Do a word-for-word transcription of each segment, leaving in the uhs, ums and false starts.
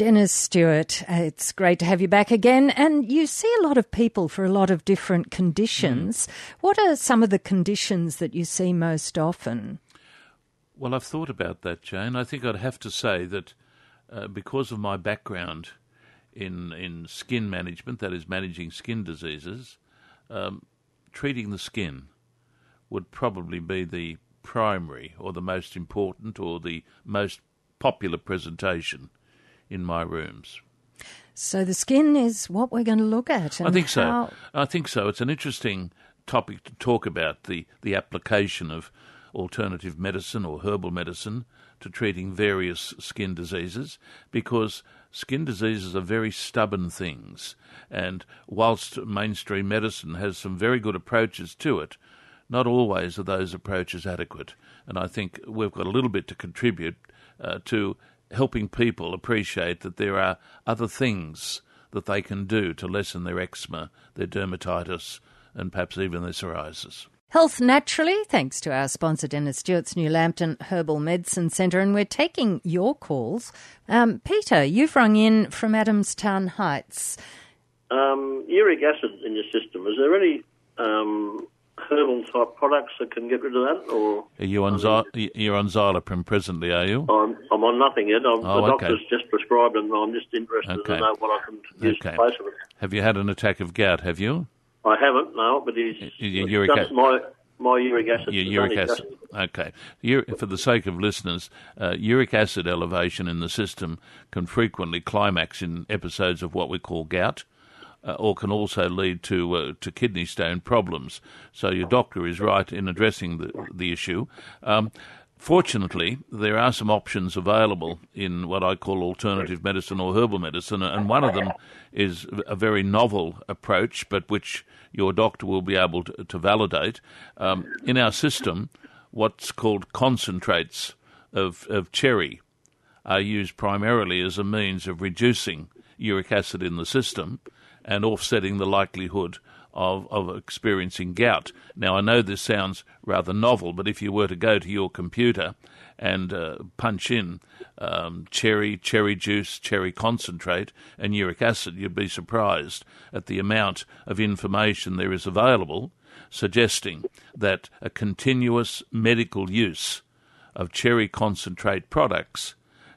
Dennis Stewart, it's great to have you back again. And you see a lot of people for a lot of different conditions. Mm. What are some of the conditions that you see most often? Well, I've thought about that, Jane. I think I'd have to say that uh, because of my background in in skin management, that is managing skin diseases, um, treating the skin would probably be the primary or the most important or the most popular presentation in my rooms. So the skin is what we're going to look at. I think so. How... I think so. It's an interesting topic to talk about, the, the application of alternative medicine or herbal medicine to treating various skin diseases, because skin diseases are very stubborn things. And whilst mainstream medicine has some very good approaches to it, not always are those approaches adequate. And I think we've got a little bit to contribute uh, to helping people appreciate that there are other things that they can do to lessen their eczema, their dermatitis, and perhaps even their psoriasis. Health Naturally, thanks to our sponsor Dennis Stewart's New Lambton Herbal Medicine Centre, and we're taking your calls. Um, Peter, you've rung in from Adamstown Heights. Um, uric acid in your system, is there any um, herbal type products that can get rid of that? Or are you on I mean, zy- you're on Xyloprim presently, are you? I'm, I'm on nothing yet. I'm, oh, the doctor's okay. just prescribed it, and I'm just interested okay. to know what I can use okay. to place it. Have you had an attack of gout, have you? I haven't, no, but he's uric acid. My, my uric acid. Your uric acid. Okay. For the sake of listeners, uh, uric acid elevation in the system can frequently climax in episodes of what we call gout, uh, or can also lead to uh, to kidney stone problems. So your doctor is right in addressing the, the issue. Um, Fortunately, there are some options available in what I call alternative medicine or herbal medicine, and one of them is a very novel approach, but which your doctor will be able to, to validate. Um, in our system, what's called concentrates of, of cherry are used primarily as a means of reducing uric acid in the system and offsetting the likelihood Of, of experiencing gout. Now, I know this sounds rather novel, but if you were to go to your computer and uh, punch in um, cherry, cherry juice, cherry concentrate, and uric acid, you'd be surprised at the amount of information there is available, suggesting that a continuous medical use of cherry concentrate products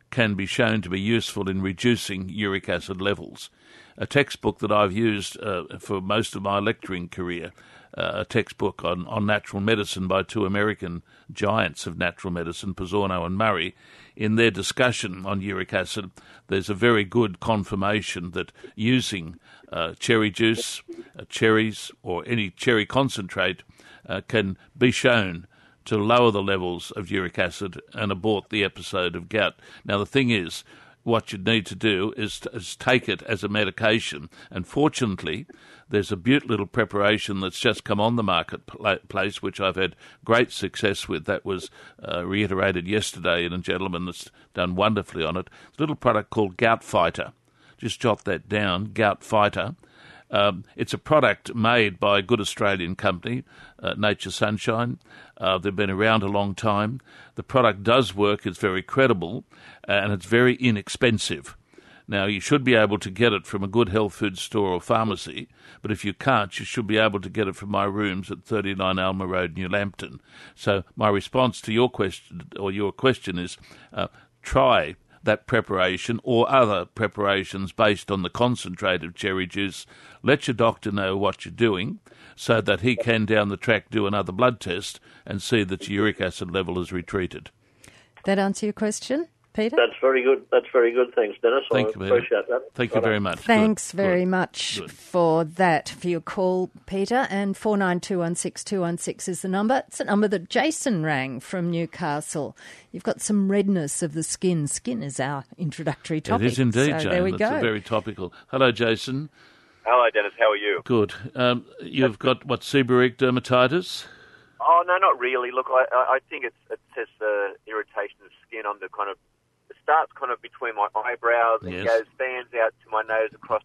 can be shown to be useful in reducing uric acid levels. A textbook that I've used uh, for most of my lecturing career, uh, a textbook on, on natural medicine by two American giants of natural medicine, Pizzorno and Murray. In their discussion on uric acid, there's a very good confirmation that using uh, cherry juice, uh, cherries, or any cherry concentrate uh, can be shown to lower the levels of uric acid and abort the episode of gout. Now, the thing is, what you'd need to do is, is take it as a medication. And fortunately, there's a beautiful little preparation that's just come on the marketplace, which I've had great success with. That was uh, reiterated yesterday in a gentleman that's done wonderfully on it. It's a little product called Gout Fighter. Just jot that down, Gout Fighter. Um, it's a product made by a good Australian company, uh, Nature Sunshine. Uh, they've been around a long time. The product does work. It's very credible, and it's very inexpensive. Now, you should be able to get it from a good health food store or pharmacy, but if you can't, you should be able to get it from my rooms at thirty-nine Alma Road, New Lambton. So my response to your question or your question is uh, try that preparation or other preparations based on the concentrate of cherry juice. Let your doctor know what you're doing so that he can down the track do another blood test and see that your uric acid level is retreated. That answer your question, Peter? That's very good. That's very good. Thanks, Dennis. Thank I you, appreciate Peter. that. Thank Got you very much. Thanks good. very good. much good. for that, for your call, Peter. And four nine two one six two one six is the number. It's a number that Jason rang from Newcastle. You've got some redness of the skin. Skin is our introductory topic. It is indeed, so Jane. There we That's go. Very topical. Hello, Jason. Hello, Dennis. How are you? Good. Um, you've got, what, seborrheic dermatitis? Oh, no, not really. Look, I, I think it's, it's just the uh, irritation of skin on the kind of starts kind of between my eyebrows and yes. goes, fans out to my nose across,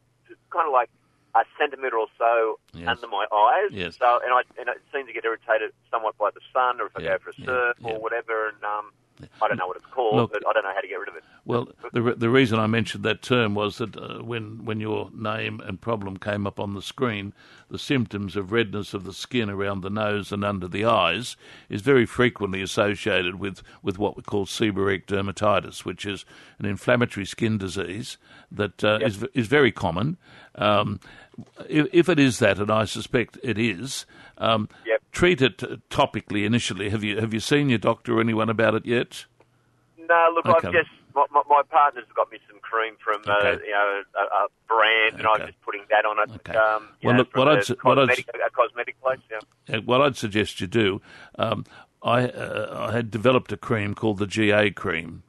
kind of like a centimetre or so yes. under my eyes. Yes. So, and I and it seems to get irritated somewhat by the sun or if I yeah. go for a surf yeah. or yeah. whatever. And um, yeah. I don't know what it's called, Look, but I don't know how to get rid of it. Well, the the reason I mentioned that term was that uh, when when your name and problem came up on the screen, the symptoms of redness of the skin around the nose and under the eyes is very frequently associated with, with what we call seborrheic dermatitis, which is an inflammatory skin disease that uh, yep. is is very common. Um, if, if it is that, and I suspect it is, um, yep. treat it topically initially. Have you have you seen your doctor or anyone about it yet? No, look, okay. I've just my, my, my partner's got me some cream from okay. uh, you know a, a brand, okay. and I'm just putting that on it. Okay. Um, well, know, look, what I'd, cosmetic, what I'd a cosmetic place. Yeah. What I'd suggest you do, um, I uh, I had developed a cream called the G A Cream.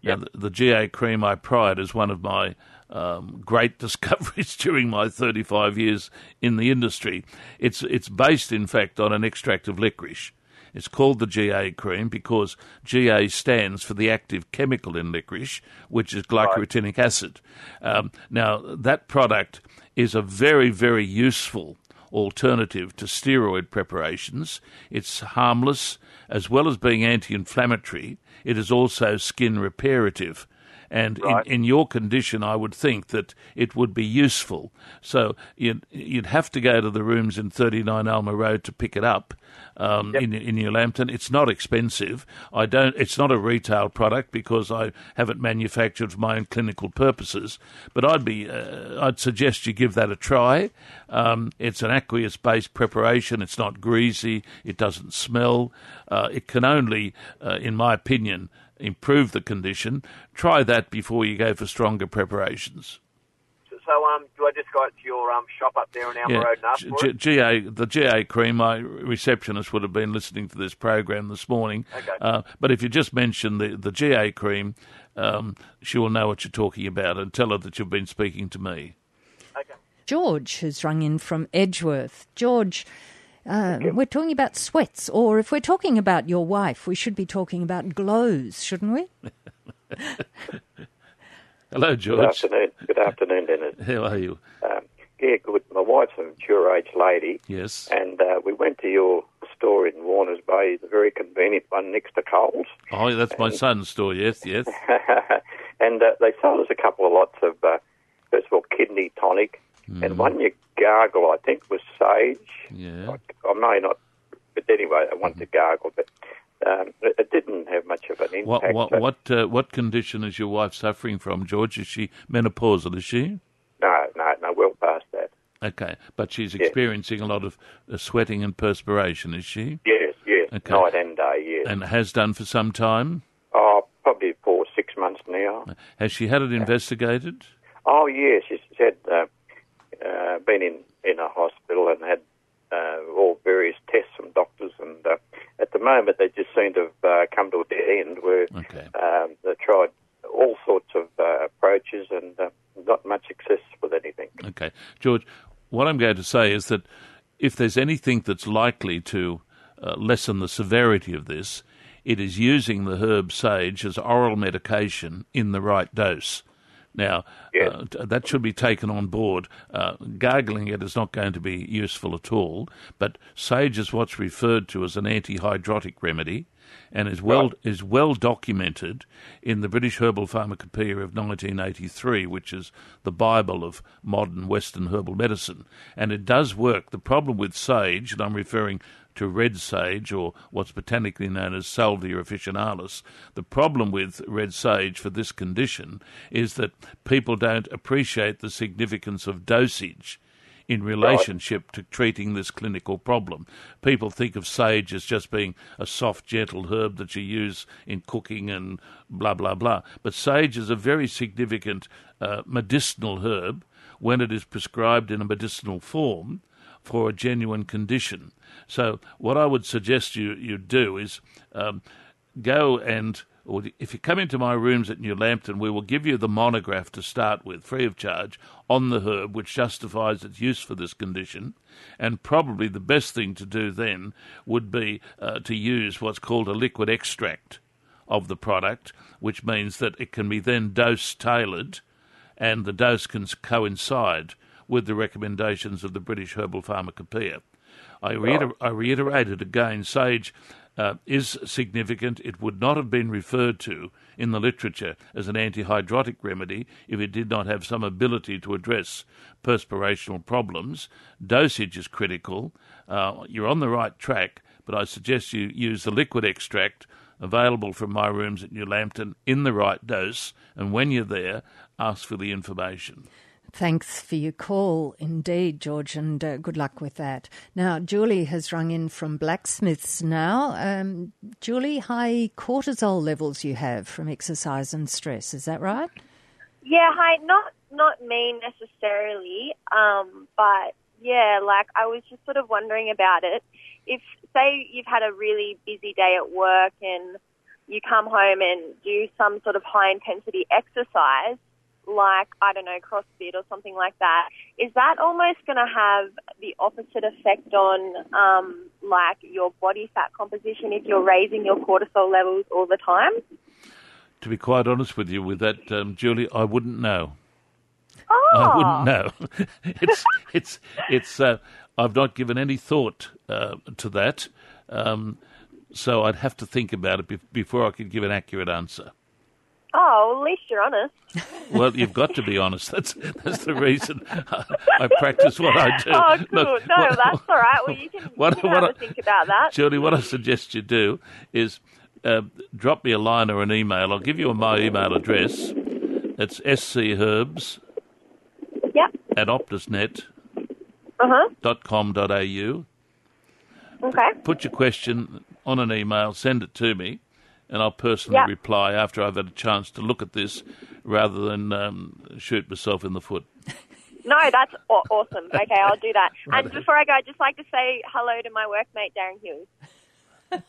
Yep. Now, the, the G A Cream I pried as one of my Um, great discoveries during my thirty-five years in the industry. It's it's based, in fact, on an extract of licorice. It's called the G A Cream because G A stands for the active chemical in licorice, which is glycyrrhetinic acid. Um, now, that product is a very, very useful alternative to steroid preparations. It's harmless. As well as being anti-inflammatory, it is also skin reparative. And right. in, in your condition, I would think that it would be useful. So you'd, you'd have to go to the rooms in thirty-nine Alma Road to pick it up um, yep. in, in New Lambton. It's not expensive. I don't. It's not a retail product because I have it manufactured for my own clinical purposes. But I'd be. Uh, I'd suggest you give that a try. Um, it's an aqueous-based preparation. It's not greasy. It doesn't smell. Uh, it can only, uh, in my opinion, improve the condition. Try that before you go for stronger preparations. So, um, do I just go to your um, shop up there on Alma yeah. Road and ask G- for it? G A, the G A Cream, my receptionist would have been listening to this program this morning. Okay. Uh, but if you just mention the, the G A Cream, um, she will know what you're talking about and tell her that you've been speaking to me. Okay. George has rung in from Edgeworth. George, Uh, we're talking about sweats, or if we're talking about your wife, we should be talking about glows, shouldn't we? Hello, George. Good afternoon. Good afternoon, Dennis. How are you? Um, yeah, good. My wife's a mature age lady. Yes. And uh, we went to your store in Warners Bay, the very convenient one next to Coles. Oh, that's and, my son's store, yes, yes. And uh, they sold us a couple of lots of, uh, first of all, kidney tonic. Mm. And one you gargle, I think, was sage. Yeah. I, I may not, but anyway, I wanted to gargle, but um, it didn't have much of an impact. What what what, uh, what condition is your wife suffering from, George? Is she menopausal, is she? No, no, no, well past that. Okay, but she's experiencing yes. a lot of uh, sweating and perspiration, is she? Yes, yes, okay. Night and day, yes. And has done for some time? Oh, probably for six months now. Has she had it investigated? Oh, yes, she's had... Uh, Uh, been in, in a hospital and had uh, all various tests from doctors, and uh, at the moment they just seem to have uh, come to a dead end where okay. um, they tried all sorts of uh, approaches and uh, not much success with anything. Okay. George, what I'm going to say is that if there's anything that's likely to uh, lessen the severity of this, it is using the herb sage as oral medication in the right dose. Now, yes. uh, that should be taken on board. Uh, gargling it is not going to be useful at all, but sage is what's referred to as an antihydrotic remedy and is well, right. is well documented in the British Herbal Pharmacopoeia of nineteen eighty-three, which is the Bible of modern Western herbal medicine. And it does work. The problem with sage, and I'm referring to red sage, or what's botanically known as Salvia officinalis. The problem with red sage for this condition is that people don't appreciate the significance of dosage in relationship to treating this clinical problem. People think of sage as just being a soft, gentle herb that you use in cooking and blah, blah, blah. But sage is a very significant uh, medicinal herb when it is prescribed in a medicinal form for a genuine condition. So what I would suggest you, you do is um, go and, or if you come into my rooms at New Lambton, we will give you the monograph to start with, free of charge, on the herb, which justifies its use for this condition. And probably the best thing to do then would be uh, to use what's called a liquid extract of the product, which means that it can be then dose-tailored and the dose can coincide with the recommendations of the British Herbal Pharmacopoeia. I, reiter- I reiterated again, sage uh, is significant. It would not have been referred to in the literature as an antihydrotic remedy if it did not have some ability to address perspirational problems. Dosage is critical. Uh, you're on the right track, but I suggest you use the liquid extract available from my rooms at New Lambton in the right dose, and when you're there, ask for the information. Thanks for your call indeed, George, and uh, good luck with that. Now, Julie has rung in from Blacksmiths now. Um, Julie, high cortisol levels you have from exercise and stress, is that right? Yeah, hi, not not me necessarily, um, but yeah, like I was just sort of wondering about it. If, say, you've had a really busy day at work and you come home and do some sort of high-intensity exercise, like, I don't know, CrossFit or something like that, is that almost going to have the opposite effect on, um, like, your body fat composition if you're raising your cortisol levels all the time? To be quite honest with you with that, um, Julie, I wouldn't know. Oh. I wouldn't know. it's, it's, it's, uh, I've not given any thought uh, to that, um, so I'd have to think about it be- before I could give an accurate answer. Oh, well, at least you're honest. Well, you've got to be honest. That's that's the reason I, I practice what I do. Oh, cool. Look, no, what, that's all right. Well, you can, what, you can what have I, a think about that. Julie, what I suggest you do is uh, drop me a line or an email. I'll give you my email address. It's scherbs yep. at optusnet. Uh-huh. dot com dot au. Okay. Put your question on an email, send it to me, and I'll personally yep. reply after I've had a chance to look at this rather than um, shoot myself in the foot. No, that's aw- awesome. Okay, I'll do that. Right and on. Before I go, I'd just like to say hello to my workmate,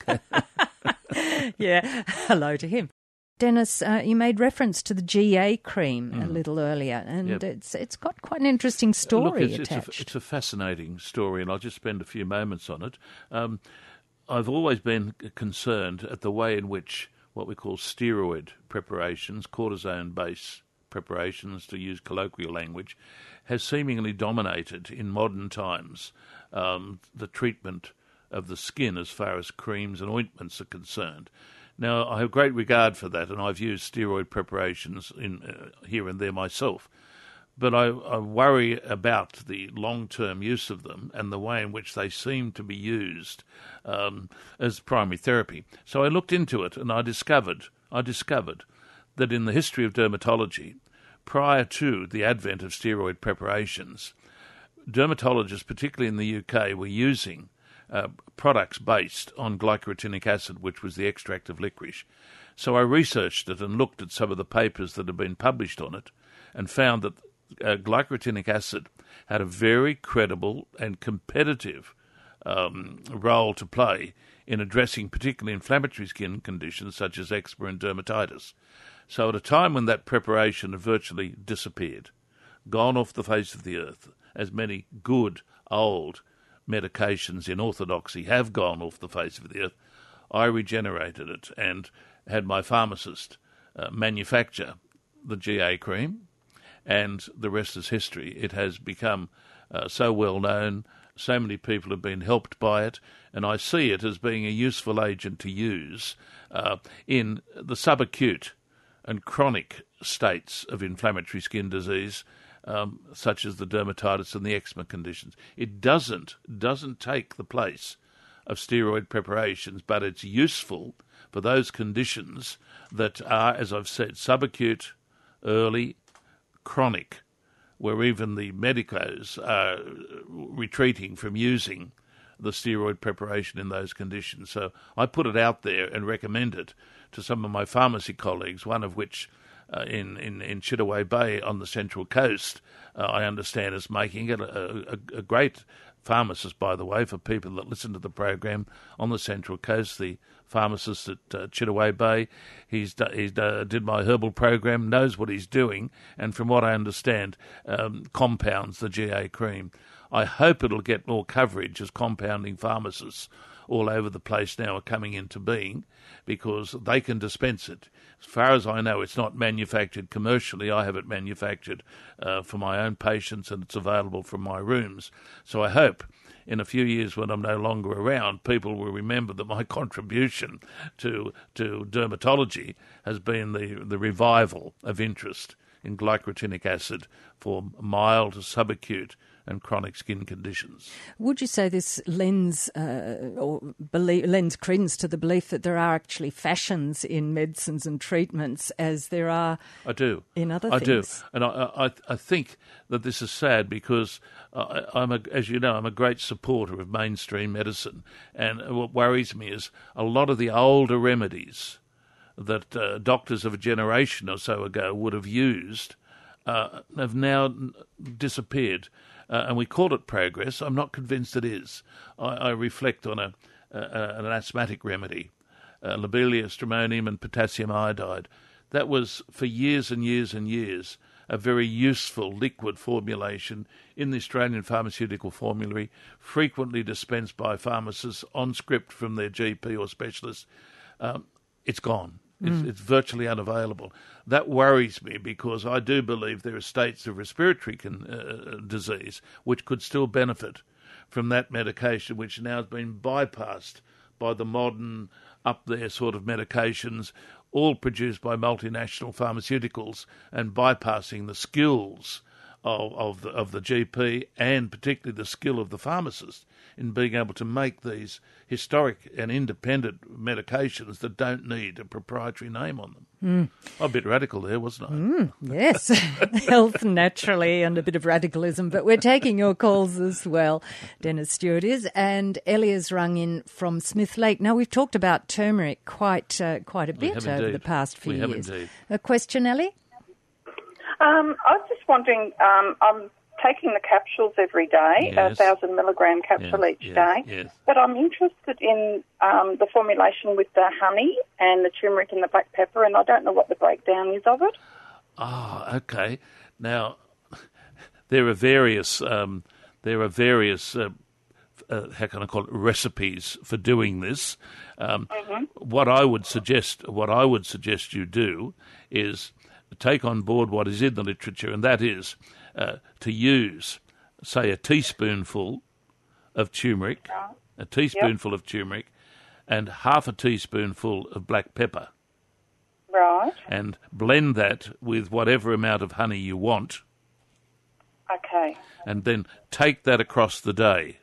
Darren Hughes. Yeah, hello to him. Dennis, uh, you made reference to the G A cream mm. a little earlier, and yep. it's it's got quite an interesting story Look, it's, attached. It's a, it's a fascinating story, and I'll just spend a few moments on it. Um, I've always been concerned at the way in which what we call steroid preparations, cortisone-based preparations, to use colloquial language, has seemingly dominated in modern times um, the treatment of the skin as far as creams and ointments are concerned. Now, I have great regard for that, and I've used steroid preparations in uh, here and there myself. But I, I worry about the long-term use of them and the way in which they seem to be used um, as primary therapy. So I looked into it, and I discovered, I discovered that in the history of dermatology, prior to the advent of steroid preparations, dermatologists, particularly in the U K, were using Uh, products based on glycorotinic acid, which was the extract of licorice. So I researched it and looked at some of the papers that had been published on it and found that uh, glycorotinic acid had a very credible and competitive um, role to play in addressing particularly inflammatory skin conditions such as eczema and dermatitis. So at a time when that preparation had virtually disappeared, gone off the face of the earth, as many good, old medications in orthodoxy have gone off the face of the earth, I regenerated it and had my pharmacist uh, manufacture the G A cream, and the rest is history. It has become uh, so well known, so many people have been helped by it, and I see it as being a useful agent to use uh, in the subacute and chronic states of inflammatory skin disease, Um, such as the dermatitis and the eczema conditions. It doesn't doesn't take the place of steroid preparations, but it's useful for those conditions that are, as I've said, subacute, early, chronic, where even the medicos are retreating from using the steroid preparation in those conditions. So I put it out there and recommend it to some of my pharmacy colleagues, one of which Uh, in, in, in Chittaway Bay on the Central Coast, uh, I understand is making it a, a, a great pharmacist, by the way, for people that listen to the program on the Central Coast, the pharmacist at uh, Chittaway Bay. He's, he's uh, did my herbal program, knows what he's doing, and from what I understand, um, compounds the G A cream. I hope it'll get more coverage as compounding pharmacists all over the place now are coming into being because they can dispense it. As far as I know, it's not manufactured commercially. I have it manufactured uh, for my own patients, and it's available from my rooms. So I hope in a few years when I'm no longer around, people will remember that my contribution to to dermatology has been the, the revival of interest in glycyrrhetinic acid for mild, subacute and chronic skin conditions. Would you say this lends uh, or believe, lends credence to the belief that there are actually fashions in medicines and treatments as there are I do. in other I things? I do. And I, I, I think that this is sad because, I, I'm a, as you know, I'm a great supporter of mainstream medicine. And what worries me is a lot of the older remedies that uh, doctors of a generation or so ago would have used uh, have now disappeared. Uh, and we call it progress. I'm not convinced it is. I, I reflect on a, a, an asthmatic remedy, uh, Lobelia, Stramonium and potassium iodide. That was, for years and years and years, a very useful liquid formulation in the Australian pharmaceutical formulary, frequently dispensed by pharmacists on script from their G P or specialist. Um, it's gone. It's, mm. it's virtually unavailable. That worries me because I do believe there are states of respiratory con, uh, disease which could still benefit from that medication, which now has been bypassed by the modern up there sort of medications, all produced by multinational pharmaceuticals and bypassing the skills of, of, the, of the G P and particularly the skill of the pharmacist in being able to make these historic and independent medications that don't need a proprietary name on them. Mm. A bit radical there, wasn't I? Mm, yes, health naturally and a bit of radicalism, but we're taking your calls as well, Dennis Stewart is, and Elia's rung in from Smith Lake. Now, we've talked about turmeric quite uh, quite a bit over the past few we have years. Indeed. A question, Ellie? Um, I was just wondering, um, I'm taking the capsules every day, yes. a thousand milligram capsule yes, each yes, day. Yes. But I'm interested in um, the formulation with the honey and the turmeric and the black pepper, and I don't know what the breakdown is of it. Ah, oh, okay. Now, there are various, um, there are various, uh, uh, how can I call it, recipes for doing this. Um, mm-hmm. What I would suggest, what I would suggest you do is take on board what is in the literature, and that is Uh, to use, say, a teaspoonful of turmeric, a teaspoonful yep. of turmeric, and half a teaspoonful of black pepper. Right. And blend that with whatever amount of honey you want. Okay. And then take that across the day.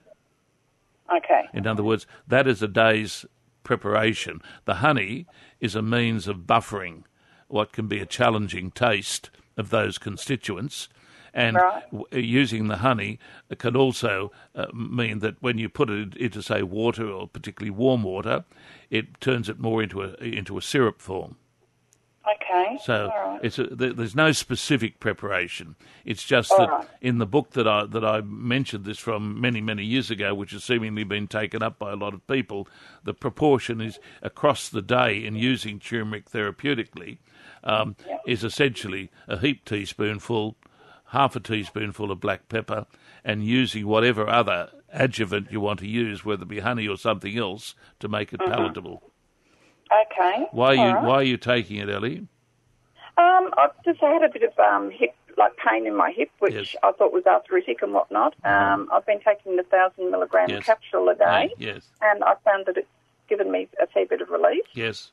Okay. In other words, that is a day's preparation. The honey is a means of buffering what can be a challenging taste of those constituents. And right. w- using the honey can also uh, mean that when you put it into, say, water or particularly warm water, it turns it more into a into a syrup form. Okay. So right. it's a, th- there's no specific preparation. It's just All that right. in the book that I that I mentioned this from many many years ago, which has seemingly been taken up by a lot of people, the proportion is across the day in using turmeric therapeutically um, yep. is essentially a heap teaspoonful, half a teaspoonful of black pepper, and using whatever other adjuvant you want to use, whether it be honey or something else, to make it mm-hmm. palatable. Okay. Why are you right. Why are you taking it, Ellie? Um, I just I had a bit of um hip like pain in my hip, which yes. I thought was arthritic and whatnot. Mm-hmm. Um, I've been taking the thousand milligram yes. capsule a day, oh, yes, and I found that it's given me a fair bit of relief. Yes.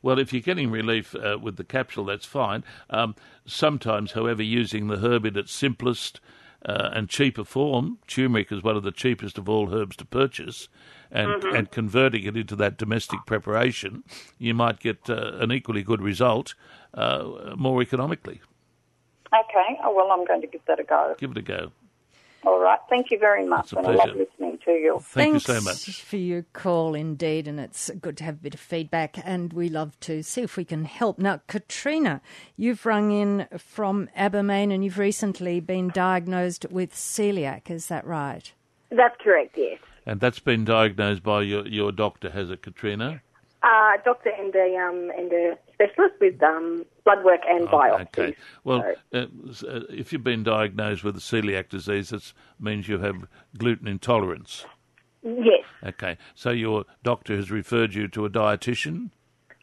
Well, if you're getting relief uh, with the capsule, that's fine. Um, sometimes, however, using the herb in its simplest uh, and cheaper form, turmeric is one of the cheapest of all herbs to purchase, and, mm-hmm. and converting it into that domestic preparation, you might get uh, an equally good result uh, more economically. Okay. Oh, well, I'm going to give that a go. Give it a go. All right. Thank you very much. And I love listening to you. Thank Thanks you so much for your call, indeed. And it's good to have a bit of feedback. And we love to see if we can help. Now, Katrina, you've rung in from Abermain, and you've recently been diagnosed with celiac. Is that right? That's correct. Yes. And that's been diagnosed by your your doctor, has it, Katrina? Uh, doctor and a um and a specialist with um blood work and oh, biopsies. Okay. Well, so. uh, if you've been diagnosed with celiac disease, that means you have gluten intolerance. Yes. Okay. So your doctor has referred you to a dietitian?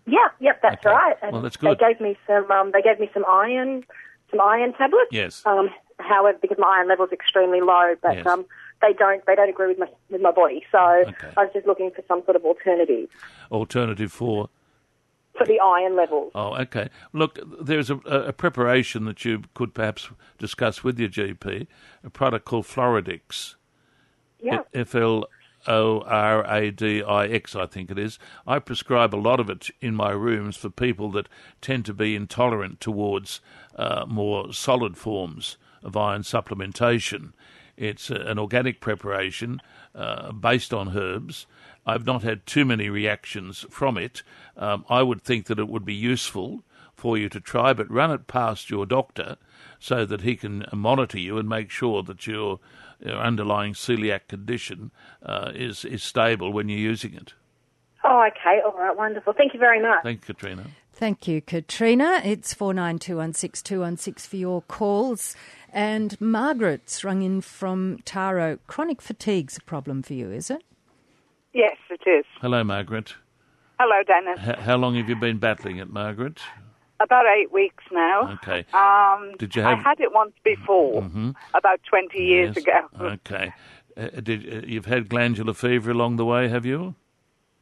Yep, yep, that's okay. right. And well, that's good. They gave me some. Um, they gave me some iron, some iron tablets. Yes. Um, however, because my iron level is extremely low, but yes. um, they don't. They don't agree with my with my body. So okay. I was just looking for some sort of alternative. Alternative for. For the iron levels. Oh, okay. Look, there's a, a preparation that you could perhaps discuss with your G P, a product called Floradix. Yeah. F L O R A D I X, I think it is. I prescribe a lot of it in my rooms for people that tend to be intolerant towards uh, more solid forms of iron supplementation. It's a, an organic preparation uh, based on herbs. I've not had too many reactions from it. Um, I would think that it would be useful for you to try, but run it past your doctor so that he can monitor you and make sure that your, your underlying celiac condition uh, is, is stable when you're using it. Oh, okay. All right. Wonderful. Thank you very much. Thank you, Katrina. Thank you, Katrina. It's four nine two one six two one six for your calls. And Margaret's rung in from Taro. Chronic fatigue's a problem for you, is it? Yes, it is. Hello, Margaret. Hello, Dennis. H- how long have you been battling it, Margaret? About eight weeks now. Okay. Um, did you have... I had it once before, mm-hmm. about twenty yes. years ago. Okay. Uh, did, uh, you've had glandular fever along the way, have you?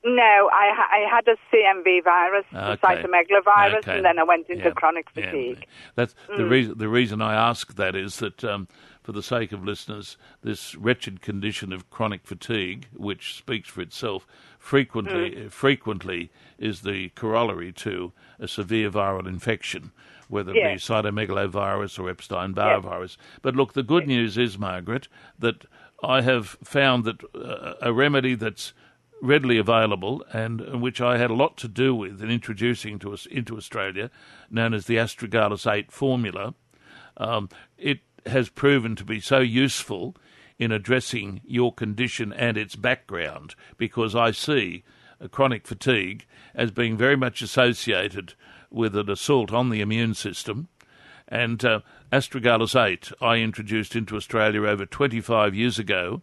No, I, ha- I had a C M V virus, okay. the cytomegalovirus, okay. and then I went into yeah. chronic fatigue. Yeah. That's mm. the reason. The reason I ask that is that. Um, For the sake of listeners, this wretched condition of chronic fatigue, which speaks for itself, frequently mm. frequently is the corollary to a severe viral infection, whether yes. it be cytomegalovirus or Epstein-Barr yes. virus. But look, the good yes. news is, Margaret, that I have found that uh, a remedy that's readily available and, and which I had a lot to do with in introducing to us into Australia, known as the Astragalus eight formula, um, it has proven to be so useful in addressing your condition and its background, because I see a chronic fatigue as being very much associated with an assault on the immune system. And uh, Astragalus eight I introduced into Australia over twenty-five years ago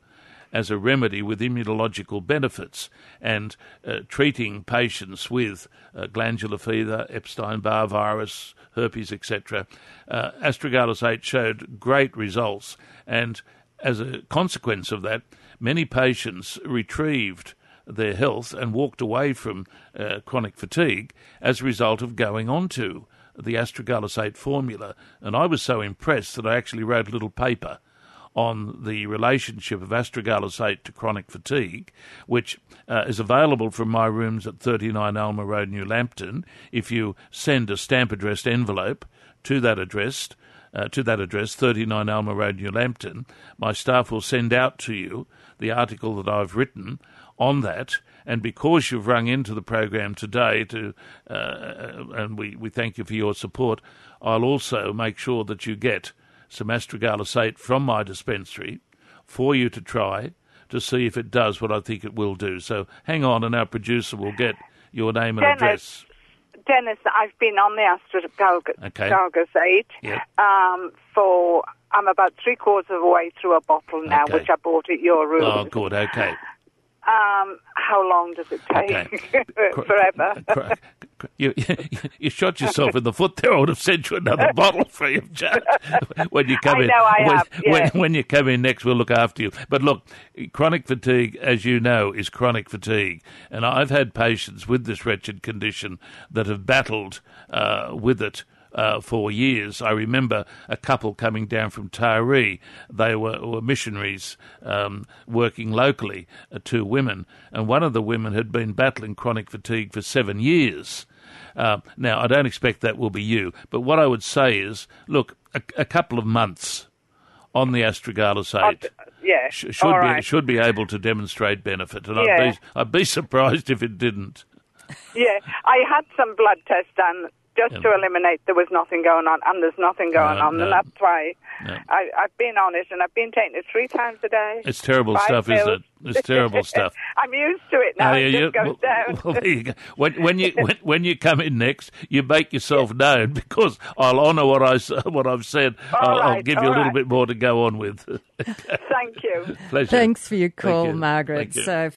as a remedy with immunological benefits, and uh, treating patients with uh, glandular fever, Epstein-Barr virus, herpes, et cetera. Uh, Astragalus eight showed great results, and as a consequence of that, many patients retrieved their health and walked away from uh, chronic fatigue as a result of going on to the Astragalus eight formula. And I was so impressed that I actually wrote a little paper on the relationship of Astragalus eight to chronic fatigue, which uh, is available from my rooms at thirty-nine Alma Road, New Lambton. If you send a stamp-addressed envelope to that address, uh, to that address, thirty-nine Alma Road, New Lambton, my staff will send out to you the article that I've written on that. And because you've rung into the program today, to uh, and we, we thank you for your support, I'll also make sure that you get some Astragalus eight from my dispensary for you to try to see if it does what I think it will do. So hang on, and our producer will get your name and Dennis, address. Dennis, I've been on the Astragalus okay. eight yep. um, for, I'm about three quarters of the way through a bottle now, okay. which I bought at your room. Oh, good, okay. Um, how long does it take? Okay. Forever. You, you, you shot yourself in the foot there. I would have sent you another bottle free of charge when you come I in. Know I when, have, yes. when, when you come in next, we'll look after you. But look, chronic fatigue, as you know, is chronic fatigue, and I've had patients with this wretched condition that have battled uh, with it. Uh, for years. I remember a couple coming down from Taree. They were, were missionaries um, working locally, uh, two women, and one of the women had been battling chronic fatigue for seven years. Uh, now, I don't expect that will be you, but what I would say is, look, a, a couple of months on the Astragalus eight uh, yeah. sh- should, right. be, should be able to demonstrate benefit, and yeah. I'd, be, I'd be surprised if it didn't. Yeah, I had some blood tests done just yeah. to eliminate there was nothing going on, and there's nothing going no, on, no. and that's why no. I, I've been on it, and I've been taking it three times a day. It's terrible stuff, pills. isn't it? It's terrible stuff. I'm used to it now. now it just goes down. Well, there you go. When, when you when, when you come in next, you make yourself known, because I'll honour what I what I've said. I'll, right, I'll give you a little right. bit more to go on with. Thank you. Pleasure. Thanks for your call, you. Margaret. So,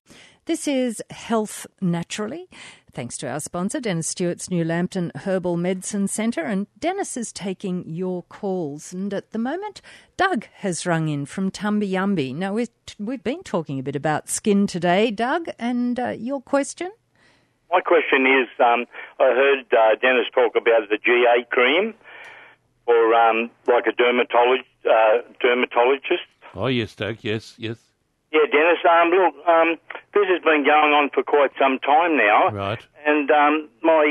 this is Health Naturally. Thanks to our sponsor, Dennis Stewart's New Lambton Herbal Medicine Centre. And Dennis is taking your calls. And at the moment, Doug has rung in from Tumbyumby. Now, we've, we've been talking a bit about skin today, Doug, and uh, your question? My question is, um, I heard uh, Dennis talk about the G A cream for um, like a dermatolog- uh, dermatologist. Oh, yes, Doug, yes, yes. Yeah, Dennis, um, look, um, this has been going on for quite some time now. Right. And um, my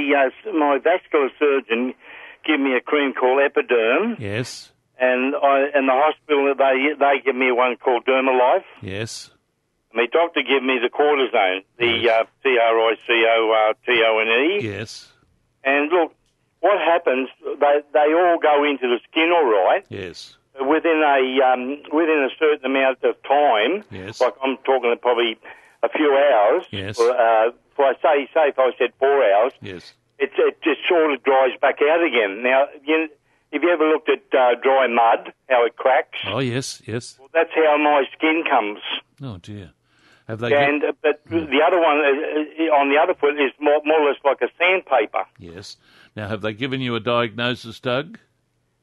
uh, my vascular surgeon gave me a cream called Epiderm. Yes. And I in the hospital, they they give me one called Dermalife. Yes. And my doctor gave me the cortisone, the uh, C R I C O R T O N E. Yes. And look, what happens, they, they all go into the skin all right. Yes. Within a um, within a certain amount of time, yes. like I'm talking probably a few hours, yes. or, uh, if I say, say if I said four hours, yes. it, it just sort of dries back out again. Now, you, have you ever looked at uh, dry mud, how it cracks? Oh, yes, yes. Well, that's how my skin comes. Oh, dear. Have they and got... But mm. the other one, uh, on the other foot, is more, more or less like a sandpaper. Yes. Now, have they given you a diagnosis, Doug?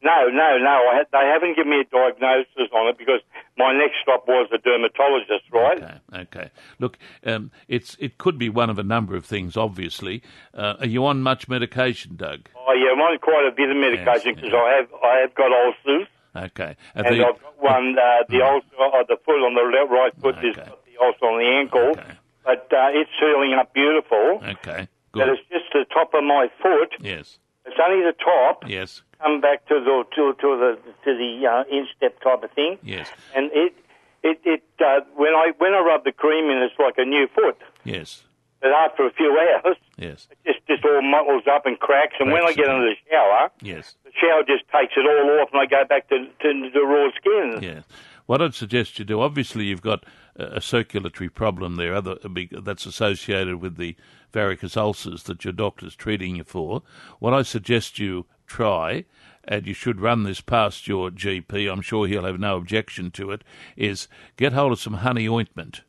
No, no, no. I ha- they haven't given me a diagnosis on it because my next stop was a dermatologist, right? Okay, okay. Look, um, it's it could be one of a number of things, obviously. Uh, are you on much medication, Doug? Oh, yeah, I'm on quite a bit of medication because yes, yeah. I have I have got ulcers. Okay. Are and they... I've got one, uh, the ulcer on the foot, on the right foot, okay. is the ulcer on the ankle. Okay. But uh, it's healing up beautiful. Okay, good. But it's just the top of my foot. Yes. It's only the top. Yes. Come back to the to, to the to the uh, instep type of thing. Yes. And it it it uh, when I when I rub the cream in, it's like a new foot. Yes. But after a few hours, yes, it just just all muddles up and cracks. And cracks when I get into the shower, yes, the shower just takes it all off, and I go back to to the raw skin. Yeah. What I'd suggest you do, obviously, you've got a circulatory problem there, other that's associated with the varicose ulcers that your doctor's treating you for. What I suggest you try, and you should run this past your G P, I'm sure he'll have no objection to it, is get hold of some honey ointment.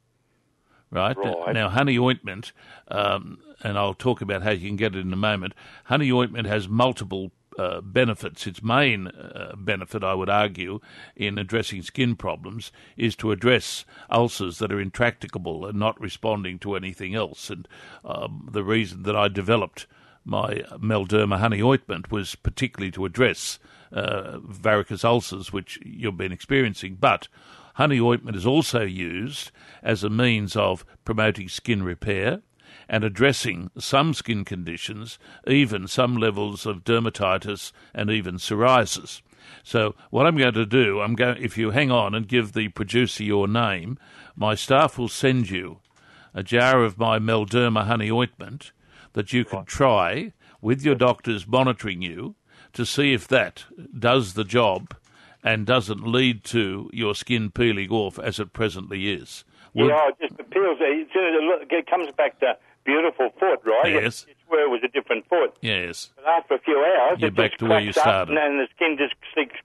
Right? right. Now, honey ointment, um, and I'll talk about how you can get it in a moment, honey ointment has multiple Uh, benefits. Its main uh, benefit, I would argue, in addressing skin problems is to address ulcers that are intractable and not responding to anything else. And um, the reason that I developed my Melderma honey ointment was particularly to address uh, varicose ulcers, which you've been experiencing. But honey ointment is also used as a means of promoting skin repair and addressing some skin conditions, even some levels of dermatitis and even psoriasis. So what I'm going to do, I'm going, if you hang on and give the producer your name, my staff will send you a jar of my Melderma honey ointment that you can try with your doctors monitoring you to see if that does the job and doesn't lead to your skin peeling off as it presently is. Well, yeah, it just appeals. It comes back to beautiful foot, right? Yes. It's where it was a different foot. Yes. But after a few hours, you're it back just to where you started, and the skin just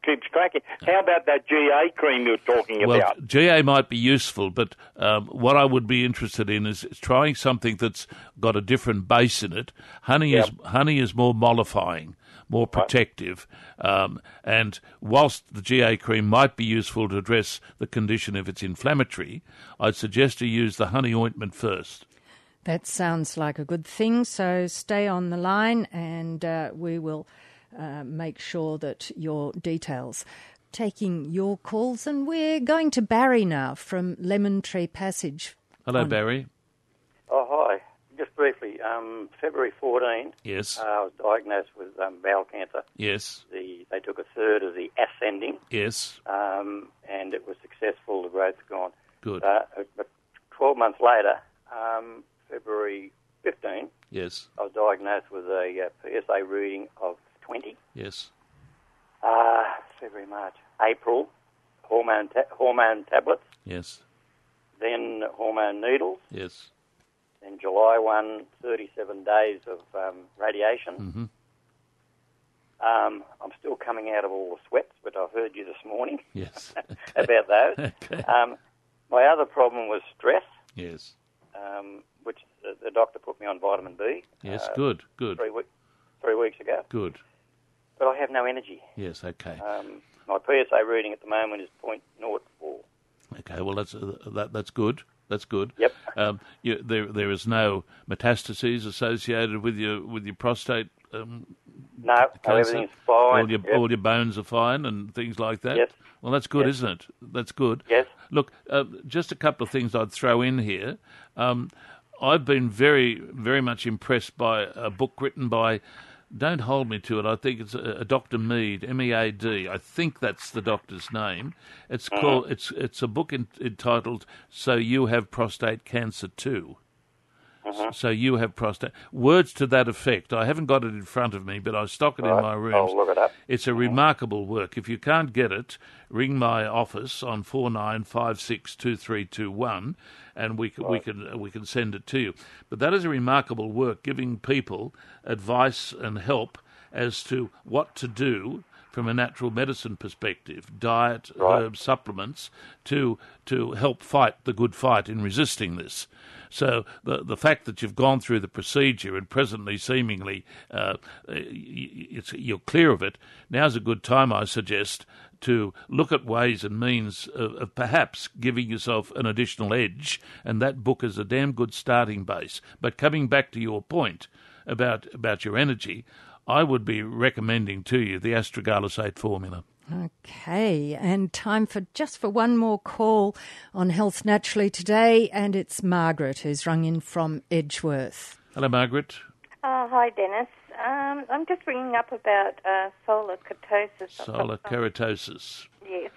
keeps cracking. How about that G A cream you were talking well, about? Well, G A might be useful, but um, what I would be interested in is trying something that's got a different base in it. Honey yep. is honey is more mollifying, more protective, um, and whilst the G A cream might be useful to address the condition if it's inflammatory, I'd suggest you use the honey ointment first. That sounds like a good thing, so stay on the line and uh, we will uh, make sure that your details taking your calls. And we're going to Barry now from Lemon Tree Passage. Hello, on. Barry. Oh, hi. Just briefly, um, February fourteenth, yes. uh, I was diagnosed with um, bowel cancer. Yes. The, they took a third of the ascending. Yes. Um, and it was successful. The growth's gone. Good. Uh, but twelve months later, um, February fifteenth, yes. I was diagnosed officinalis with a uh, P S A reading of twenty. Yes. Ah, uh, February, March, April, hormone ta- hormone tablets. Yes. Then hormone needles. Yes. Then July first, thirty-seven days of um, radiation. Mm-hmm. Um, I'm still coming out of all the sweats, but I've heard you this morning. Yes. Okay. About those. Okay. Um, my other problem was stress. Yes. Um, which the, the doctor put me on vitamin B. Yes, uh, good, good. Three, week, three weeks ago. Good. But I have no energy. Yes, okay. Um, my P S A reading at the moment is zero point zero four. Okay, well, that's uh, that, that's good. That's good. Yep. Um, you, there, there is no metastases associated with your with your prostate. Um, no, no, everything's fine. All your yep. all your bones are fine and things like that. Yes. Well, that's good, yes. isn't it? That's good. Yes. Look, uh, just a couple of things I'd throw in here. Um, I've been very, very much impressed by a book written by. Don't hold me to it. I think it's a, a Doctor Mead, M E A D. I think that's the doctor's name. It's mm-hmm. called. It's it's a book in, entitled "So You Have Prostate Cancer Too." Mm-hmm. So you have prostate. Words to that effect. I haven't got it in front of me, but I stock it right. in my room. I'll look it up. It's a mm-hmm. remarkable work. If you can't get it, ring my office on four nine five six two three two one, and we can, right. we can we can send it to you. But that is a remarkable work, giving people advice and help as to what to do from a natural medicine perspective, diet, right. herbs, supplements, to to help fight the good fight in resisting this. So the the fact that you've gone through the procedure and presently seemingly uh, it's, you're clear of it, now's a good time, I suggest, to look at ways and means of, of perhaps giving yourself an additional edge, and that book is a damn good starting base. But coming back to your point about about your energy, I would be recommending to you the Astragalus eight formula. Okay, and time for just for one more call on Health Naturally today, and it's Margaret who's rung in from Edgeworth. Hello, Margaret. Uh, hi, Dennis. Um, I'm just ringing up about uh, solar keratosis. Solar keratosis. Yes.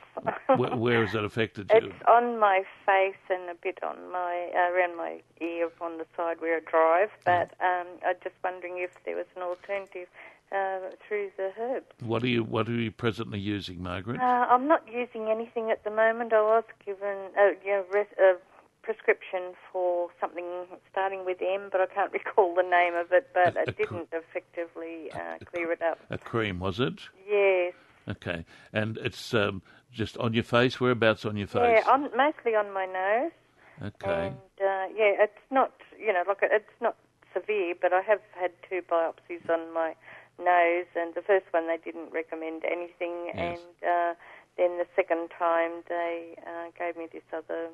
where, where has that affected you? It's on my face and a bit on my uh, around my ear on the side where I drive, but um, I'm just wondering if there was an alternative. Uh, through the herbs. What are you What are you presently using, Margaret? Uh, I'm not using anything at the moment. I was given a, you know, res, a prescription for something starting with M, but I can't recall the name of it. But a, it a didn't cr- effectively uh, a, clear it up. A cream, was it? Yes. Okay, and it's um, just on your face. Whereabouts on your face? Yeah, on, mostly on my nose. Okay. And uh, yeah, it's not you know like it's not severe, but I have had two biopsies on my nose, and the first one they didn't recommend anything, yes. and uh, then the second time they uh, gave me this other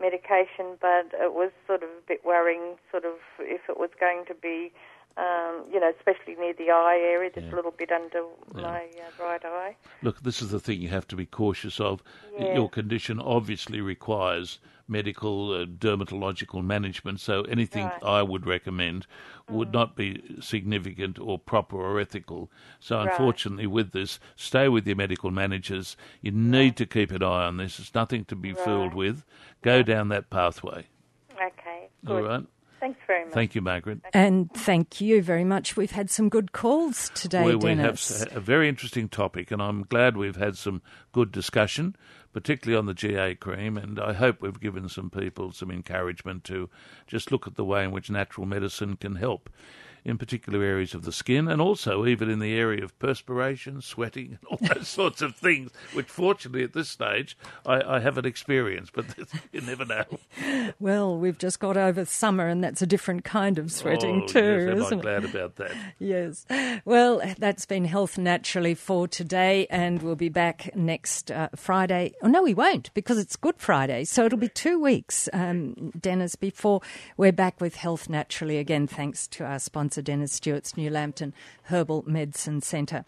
medication, but it was sort of a bit worrying, sort of if it was going to be, um, you know, especially near the eye area, just yeah. a little bit under yeah. my uh, right eye. Look, this is the thing you have to be cautious of. Yeah. Your condition obviously requires medical, uh, dermatological management, so anything right. I would recommend would mm. not be significant or proper or ethical. So right. unfortunately with this, stay with your medical managers. You need right. to keep an eye on this. It's nothing to be right. fooled with. Go right. down that pathway. Okay. Good. All right. Thanks very much. Thank you, Margaret. And thank you very much. We've had some good calls today, well, Dennis. We have a very interesting topic, and I'm glad we've had some good discussion, particularly on the G A cream, and I hope we've given some people some encouragement to just look at the way in which natural medicine can help in particular areas of the skin, and also even in the area of perspiration, sweating, and all those sorts of things, which fortunately at this stage I, I haven't experienced, but you never know. Well, we've just got over summer, and that's a different kind of sweating oh, too, yes, isn't it? I'm glad about that. Yes. Well, that's been Health Naturally for today, and we'll be back next uh, Friday. Oh, no, we won't, because it's Good Friday, so it'll be two weeks, um, Dennis, before we're back with Health Naturally again, thanks to our sponsor, Dennis Stewart's New Lambton Herbal Medicine Centre.